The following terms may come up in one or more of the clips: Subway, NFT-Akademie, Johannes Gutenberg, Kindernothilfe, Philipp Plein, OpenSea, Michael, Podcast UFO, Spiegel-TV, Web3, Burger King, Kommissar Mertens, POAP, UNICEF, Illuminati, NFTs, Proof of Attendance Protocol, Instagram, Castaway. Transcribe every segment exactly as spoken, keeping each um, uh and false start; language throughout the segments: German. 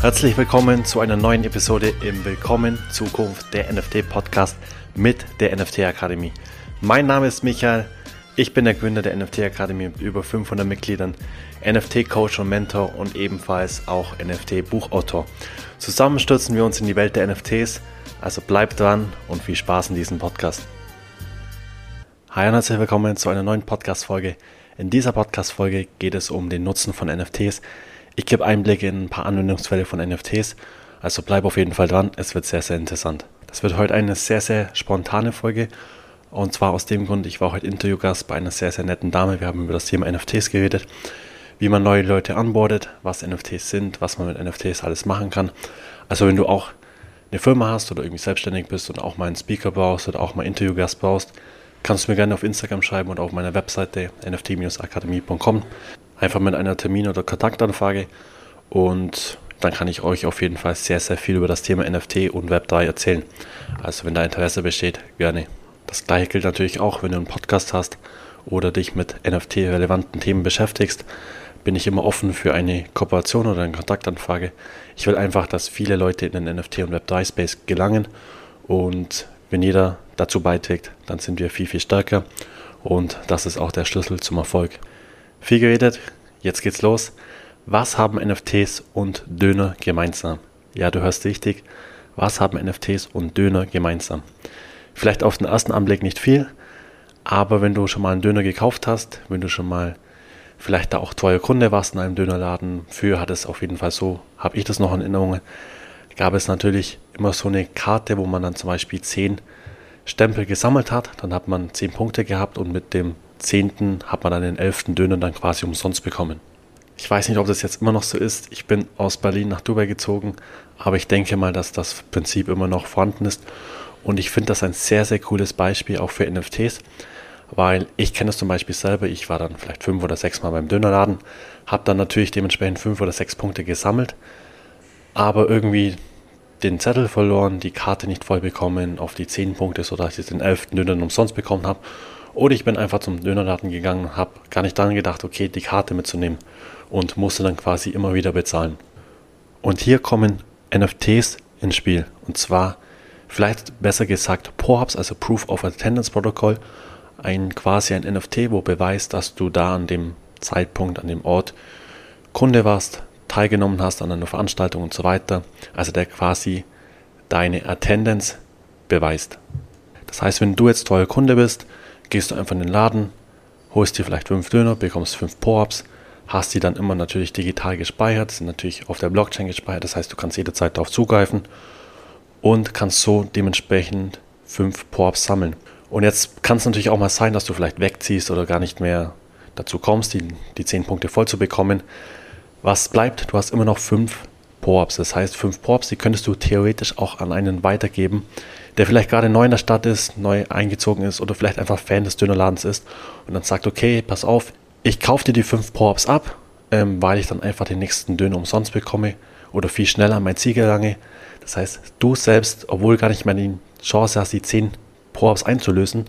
Herzlich willkommen zu einer neuen Episode im Willkommen Zukunft der N F T Podcast mit der N F T Akademie. Mein Name ist Michael, ich bin der Gründer der N F T Akademie mit über fünfhundert Mitgliedern, N F T Coach und Mentor und ebenfalls auch N F T Buchautor. Zusammen stürzen wir uns in die Welt der N F Ts, also bleibt dran und viel Spaß in diesem Podcast. Hi und herzlich willkommen zu einer neuen Podcast-Folge. In dieser Podcast-Folge geht es um den Nutzen von N F Ts. Ich gebe Einblicke in ein paar Anwendungsfälle von N F Ts, also bleib auf jeden Fall dran, es wird sehr, sehr interessant. Das wird heute eine sehr, sehr spontane Folge und zwar aus dem Grund, ich war heute Interviewgast bei einer sehr, sehr netten Dame, wir haben über das Thema N F Ts geredet, wie man neue Leute onboardet, was N F Ts sind, was man mit N F Ts alles machen kann. Also wenn du auch eine Firma hast oder irgendwie selbstständig bist und auch mal einen Speaker brauchst oder auch mal Interviewgast brauchst, kannst du mir gerne auf Instagram schreiben oder auf meiner Webseite n f t akademie punkt com. Einfach mit einer Termin- oder Kontaktanfrage und dann kann ich euch auf jeden Fall sehr, sehr viel über das Thema N F T und Web drei erzählen. Also wenn da Interesse besteht, gerne. Das gleiche gilt natürlich auch, wenn du einen Podcast hast oder dich mit N F T-relevanten Themen beschäftigst, bin ich immer offen für eine Kooperation oder eine Kontaktanfrage. Ich will einfach, dass viele Leute in den N F T- und Web drei-Space gelangen und wenn jeder dazu beiträgt, dann sind wir viel, viel stärker und das ist auch der Schlüssel zum Erfolg. Viel geredet, jetzt geht's los. Was haben N F Ts und Döner gemeinsam? Ja, du hörst richtig. Was haben N F Ts und Döner gemeinsam? Vielleicht auf den ersten Anblick nicht viel, aber wenn du schon mal einen Döner gekauft hast, wenn du schon mal vielleicht da auch treuer Kunde warst in einem Dönerladen, früher hat es auf jeden Fall so, habe ich das noch in Erinnerung, gab es natürlich immer so eine Karte, wo man dann zum Beispiel zehn Stempel gesammelt hat, dann hat man zehn Punkte gehabt und mit dem zehnten hat man dann den elften Döner dann quasi umsonst bekommen. Ich weiß nicht, ob das jetzt immer noch so ist. Ich bin aus Berlin nach Dubai gezogen, aber ich denke mal, dass das Prinzip immer noch vorhanden ist. Und ich finde das ein sehr, sehr cooles Beispiel auch für N F Ts, weil ich kenne das zum Beispiel selber. Ich war dann vielleicht fünf oder sechs Mal beim Dönerladen, habe dann natürlich dementsprechend fünf oder sechs Punkte gesammelt, aber irgendwie den Zettel verloren, die Karte nicht voll bekommen, auf die zehn Punkte, sodass ich den elften Döner umsonst bekommen habe. Oder ich bin einfach zum Dönerladen gegangen und habe gar nicht daran gedacht, okay, die Karte mitzunehmen und musste dann quasi immer wieder bezahlen. Und hier kommen N F Ts ins Spiel und zwar vielleicht besser gesagt P O A Ps, also Proof of Attendance Protocol, ein quasi ein N F T, wo beweist, dass du da an dem Zeitpunkt, an dem Ort Kunde warst, teilgenommen hast an einer Veranstaltung und so weiter, also der quasi deine Attendance beweist. Das heißt, wenn du jetzt treuer Kunde bist, gehst du einfach in den Laden, holst dir vielleicht fünf Döner, bekommst fünf P O A Ps, hast die dann immer natürlich digital gespeichert, sind natürlich auf der Blockchain gespeichert, das heißt, du kannst jederzeit darauf zugreifen und kannst so dementsprechend fünf P O A Ps sammeln. Und jetzt kann es natürlich auch mal sein, dass du vielleicht wegziehst oder gar nicht mehr dazu kommst, die, die zehn Punkte voll zu bekommen. Was bleibt? Du hast immer noch fünf P O A Ps, das heißt fünf P O A Ps, die könntest du theoretisch auch an einen weitergeben, der vielleicht gerade neu in der Stadt ist, neu eingezogen ist oder vielleicht einfach Fan des Dönerladens ist und dann sagt, okay, pass auf, ich kaufe dir die fünf P O A Ps ab, ähm, weil ich dann einfach den nächsten Döner umsonst bekomme oder viel schneller an mein Ziel gelange. Das heißt, du selbst, obwohl gar nicht mehr die Chance hast, die zehn P O A Ps einzulösen,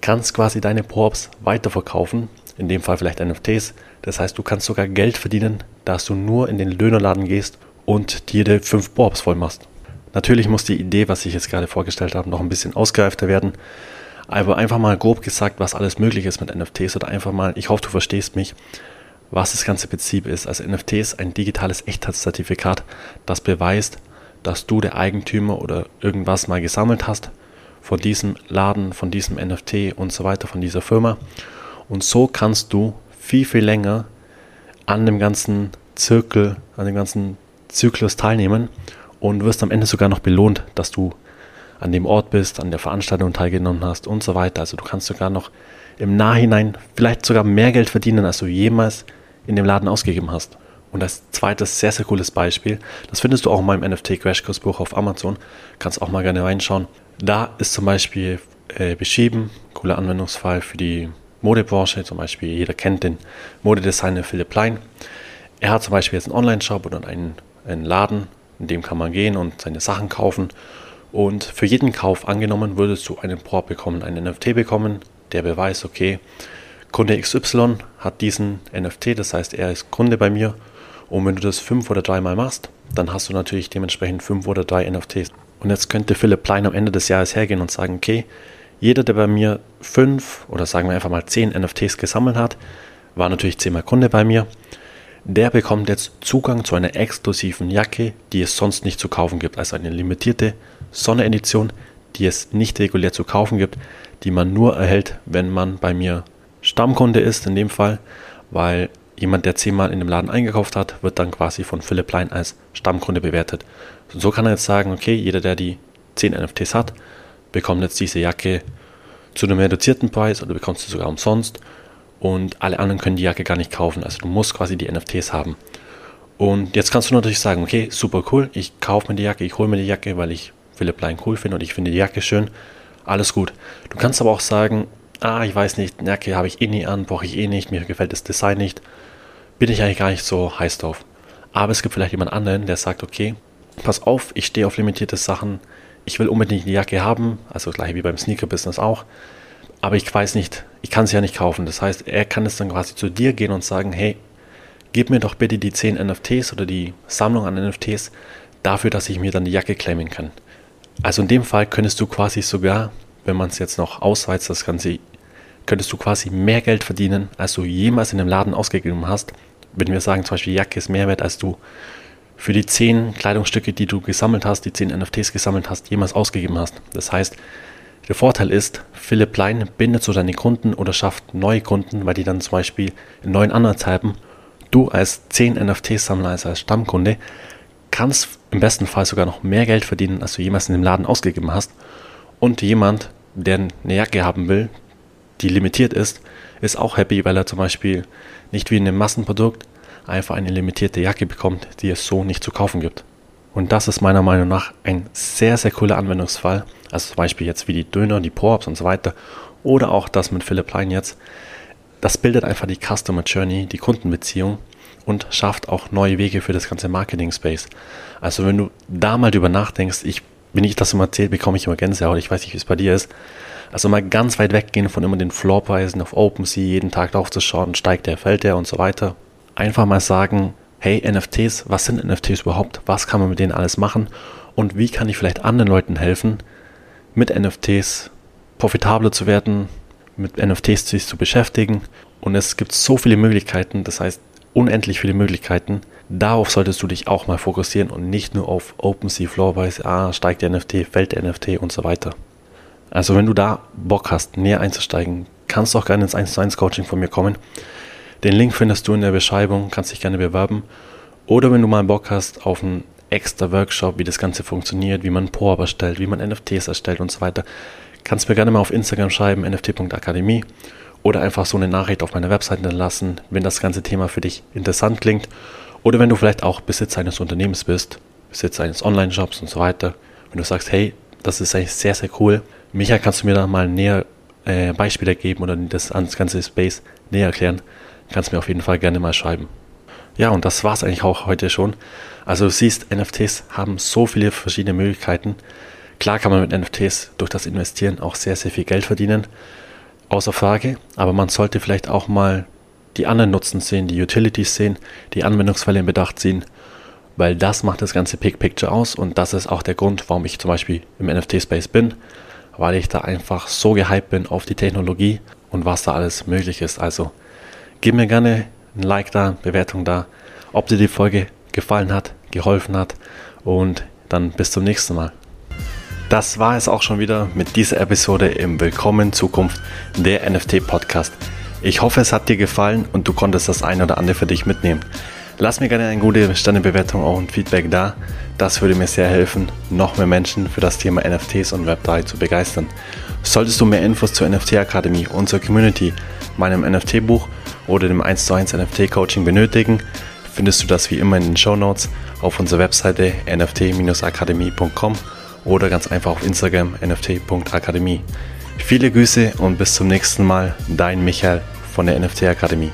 kannst quasi deine P O A Ps weiterverkaufen, in dem Fall vielleicht N F Ts. Das heißt, du kannst sogar Geld verdienen, dass du nur in den Dönerladen gehst und dir die fünf P O A Ps voll machst. Natürlich muss die Idee, was ich jetzt gerade vorgestellt habe, noch ein bisschen ausgereifter werden. Aber einfach mal grob gesagt, was alles möglich ist mit N F Ts oder einfach mal, ich hoffe, du verstehst mich, was das ganze Prinzip ist. Also N F T ist ein digitales Echtheitszertifikat, das beweist, dass du der Eigentümer oder irgendwas mal gesammelt hast von diesem Laden, von diesem N F T und so weiter, von dieser Firma. Und so kannst du viel, viel länger an dem ganzen Zirkel, an dem ganzen Zyklus teilnehmen und wirst am Ende sogar noch belohnt, dass du an dem Ort bist, an der Veranstaltung teilgenommen hast und so weiter. Also du kannst sogar noch im Nachhinein vielleicht sogar mehr Geld verdienen, als du jemals in dem Laden ausgegeben hast. Und als zweites sehr, sehr cooles Beispiel, das findest du auch in meinem N F T Crashkurs Buch auf Amazon, kannst auch mal gerne reinschauen. Da ist zum Beispiel äh, beschrieben, cooler Anwendungsfall für die Modebranche, zum Beispiel jeder kennt den Modedesigner Philipp Plein. Er hat zum Beispiel jetzt einen Online-Shop oder einen, einen Laden, in dem kann man gehen und seine Sachen kaufen. Und für jeden Kauf angenommen würdest du einen P O A P bekommen, einen N F T bekommen, der beweist, okay, Kunde X Y hat diesen N F T, das heißt, er ist Kunde bei mir. Und wenn du das fünf oder dreimal machst, dann hast du natürlich dementsprechend fünf oder drei N F Ts. Und jetzt könnte Philipp Plein am Ende des Jahres hergehen und sagen, okay, jeder, der bei mir fünf oder sagen wir einfach mal zehn N F Ts gesammelt hat, war natürlich zehnmal Kunde bei mir, der bekommt jetzt Zugang zu einer exklusiven Jacke, die es sonst nicht zu kaufen gibt, also eine limitierte Sonderedition, die es nicht regulär zu kaufen gibt, die man nur erhält, wenn man bei mir Stammkunde ist, in dem Fall, weil jemand, der zehnmal in dem Laden eingekauft hat, wird dann quasi von Philipp Plein als Stammkunde bewertet. Und so kann er jetzt sagen, okay, jeder, der die zehn N F Ts hat, bekommt jetzt diese Jacke zu einem reduzierten Preis oder bekommt sie sogar umsonst und alle anderen können die Jacke gar nicht kaufen. Also du musst quasi die N F Ts haben. Und jetzt kannst du natürlich sagen, okay, super cool, ich kaufe mir die Jacke, ich hole mir die Jacke, weil ich Philipp Plein cool finde und ich finde die Jacke schön, alles gut. Du kannst aber auch sagen, ah, ich weiß nicht, Jacke habe ich eh nie an, brauche ich eh nicht, mir gefällt das Design nicht, bin ich eigentlich gar nicht so heiß drauf. Aber es gibt vielleicht jemand anderen, der sagt, okay, pass auf, ich stehe auf limitierte Sachen, ich will unbedingt die Jacke haben, also gleich wie beim Sneaker-Business auch, aber ich weiß nicht, ich kann sie ja nicht kaufen. Das heißt, er kann es dann quasi zu dir gehen und sagen, hey, gib mir doch bitte die zehn N F Ts oder die Sammlung an N F Ts dafür, dass ich mir dann die Jacke claimen kann. Also in dem Fall könntest du quasi sogar, wenn man es jetzt noch ausweizt, das Ganze, könntest du quasi mehr Geld verdienen, als du jemals in dem Laden ausgegeben hast. Wenn wir sagen, zum Beispiel Jacke ist mehr wert, als du für die zehn Kleidungsstücke, die du gesammelt hast, die zehn N F Ts gesammelt hast, jemals ausgegeben hast. Das heißt, der Vorteil ist, Philipp Plein bindet so deine Kunden oder schafft neue Kunden, weil die dann zum Beispiel in neuen Anteilshalben, du als zehn N F T-Sammler, also als Stammkunde, kannst im besten Fall sogar noch mehr Geld verdienen, als du jemals in dem Laden ausgegeben hast. Und jemand, der eine Jacke haben will, die limitiert ist, ist auch happy, weil er zum Beispiel nicht wie in einem Massenprodukt einfach eine limitierte Jacke bekommt, die es so nicht zu kaufen gibt. Und das ist meiner Meinung nach ein sehr, sehr cooler Anwendungsfall. Also zum Beispiel jetzt wie die Döner, die P O A Ps und so weiter. Oder auch das mit Philipp Plein jetzt. Das bildet einfach die Customer Journey, die Kundenbeziehung und schafft auch neue Wege für das ganze Marketing-Space. Also wenn du da mal drüber nachdenkst, ich wenn ich das immer erzähle, bekomme ich immer Gänsehaut. Ich weiß nicht, wie es bei dir ist. Also mal ganz weit weggehen von immer den Floorpreisen auf OpenSea, jeden Tag drauf zu schauen, steigt der, fällt der und so weiter. Einfach mal sagen, hey, N F Ts, was sind N F Ts überhaupt? Was kann man mit denen alles machen? Und wie kann ich vielleicht anderen Leuten helfen, mit N F Ts profitabler zu werden, mit N F Ts sich zu beschäftigen? Und es gibt so viele Möglichkeiten, das heißt unendlich viele Möglichkeiten. Darauf solltest du dich auch mal fokussieren und nicht nur auf OpenSea, Floorpreise, ah, steigt der N F T, fällt der N F T und so weiter. Also wenn du da Bock hast, näher einzusteigen, kannst du auch gerne ins eins zu eins Coaching von mir kommen. Den Link findest du in der Beschreibung, kannst dich gerne bewerben. Oder wenn du mal Bock hast auf einen extra Workshop, wie das Ganze funktioniert, wie man P O A P erstellt, wie man N F Ts erstellt und so weiter, kannst mir gerne mal auf Instagram schreiben, N F T Punkt Akademie. Oder einfach so eine Nachricht auf meiner Webseite hinterlassen, wenn das ganze Thema für dich interessant klingt. Oder wenn du vielleicht auch Besitzer eines Unternehmens bist, Besitzer eines Online-Shops und so weiter. Wenn du sagst, hey, das ist eigentlich sehr, sehr cool. Michael, kannst du mir da mal näher äh, Beispiele geben oder das, das ganze Space näher erklären? Kannst mir auf jeden Fall gerne mal schreiben. Ja, und das war's eigentlich auch heute schon. Also du siehst, N F Ts haben so viele verschiedene Möglichkeiten. Klar kann man mit N F Ts durch das Investieren auch sehr, sehr viel Geld verdienen. Außer Frage, aber man sollte vielleicht auch mal die anderen Nutzen sehen, die Utilities sehen, die Anwendungsfälle in Bedacht ziehen, weil das macht das ganze Big Picture aus und das ist auch der Grund, warum ich zum Beispiel im N F T-Space bin, weil ich da einfach so gehypt bin auf die Technologie und was da alles möglich ist. Also gib mir gerne ein Like da, Bewertung da, ob dir die Folge gefallen hat, geholfen hat und dann bis zum nächsten Mal. Das war es auch schon wieder mit dieser Episode im Willkommen Zukunft, der N F T-Podcast. Ich hoffe, es hat dir gefallen und du konntest das ein oder andere für dich mitnehmen. Lass mir gerne eine gute Sternebewertung und Feedback da. Das würde mir sehr helfen, noch mehr Menschen für das Thema N F Ts und Web drei zu begeistern. Solltest du mehr Infos zur N F T-Akademie, unserer Community, meinem N F T-Buch oder dem eins zu eins N F T-Coaching benötigen, findest du das wie immer in den Shownotes auf unserer Webseite N F T Akademie Punkt com oder ganz einfach auf Instagram N F T Punkt Akademie. Viele Grüße und bis zum nächsten Mal, dein Michael von der N F T Akademie.